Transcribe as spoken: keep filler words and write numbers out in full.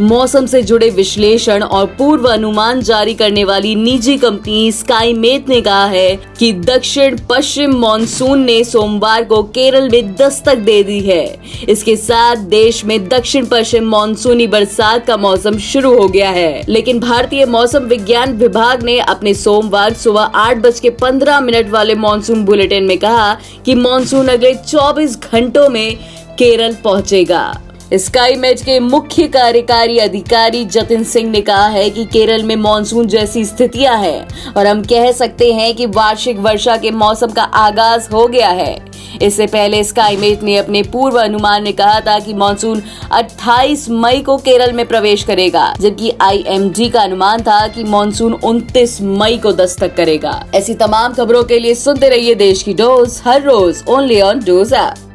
मौसम से जुड़े विश्लेषण और पूर्व अनुमान जारी करने वाली निजी कंपनी स्काईमेट ने कहा है कि दक्षिण पश्चिम मॉनसून ने सोमवार को केरल में दस्तक दे दी है। इसके साथ देश में दक्षिण पश्चिम मॉनसूनी बरसात का मौसम शुरू हो गया है, लेकिन भारतीय मौसम विज्ञान विभाग ने अपने सोमवार सुबह आठ बज के पंद्रह मिनट वाले मॉनसून बुलेटिन में कहा कि मॉनसून अगले चौबीस घंटों में केरल पहुंचेगा। स्काईमेट के मुख्य कार्यकारी अधिकारी जतिन सिंह ने कहा है कि केरल में मॉनसून जैसी स्थितियां हैं और हम कह सकते हैं कि वार्षिक वर्षा के मौसम का आगाज हो गया है। इससे पहले स्काईमेट ने अपने पूर्व अनुमान में कहा था कि मॉनसून अट्ठाईस मई को केरल में प्रवेश करेगा, जबकि आईएमडी का अनुमान था कि मॉनसून उनतीस मई को दस्तक करेगा। ऐसी तमाम खबरों के लिए सुनते रहिए देश की डोज, हर रोज, ओनली ऑन डोज ऐप।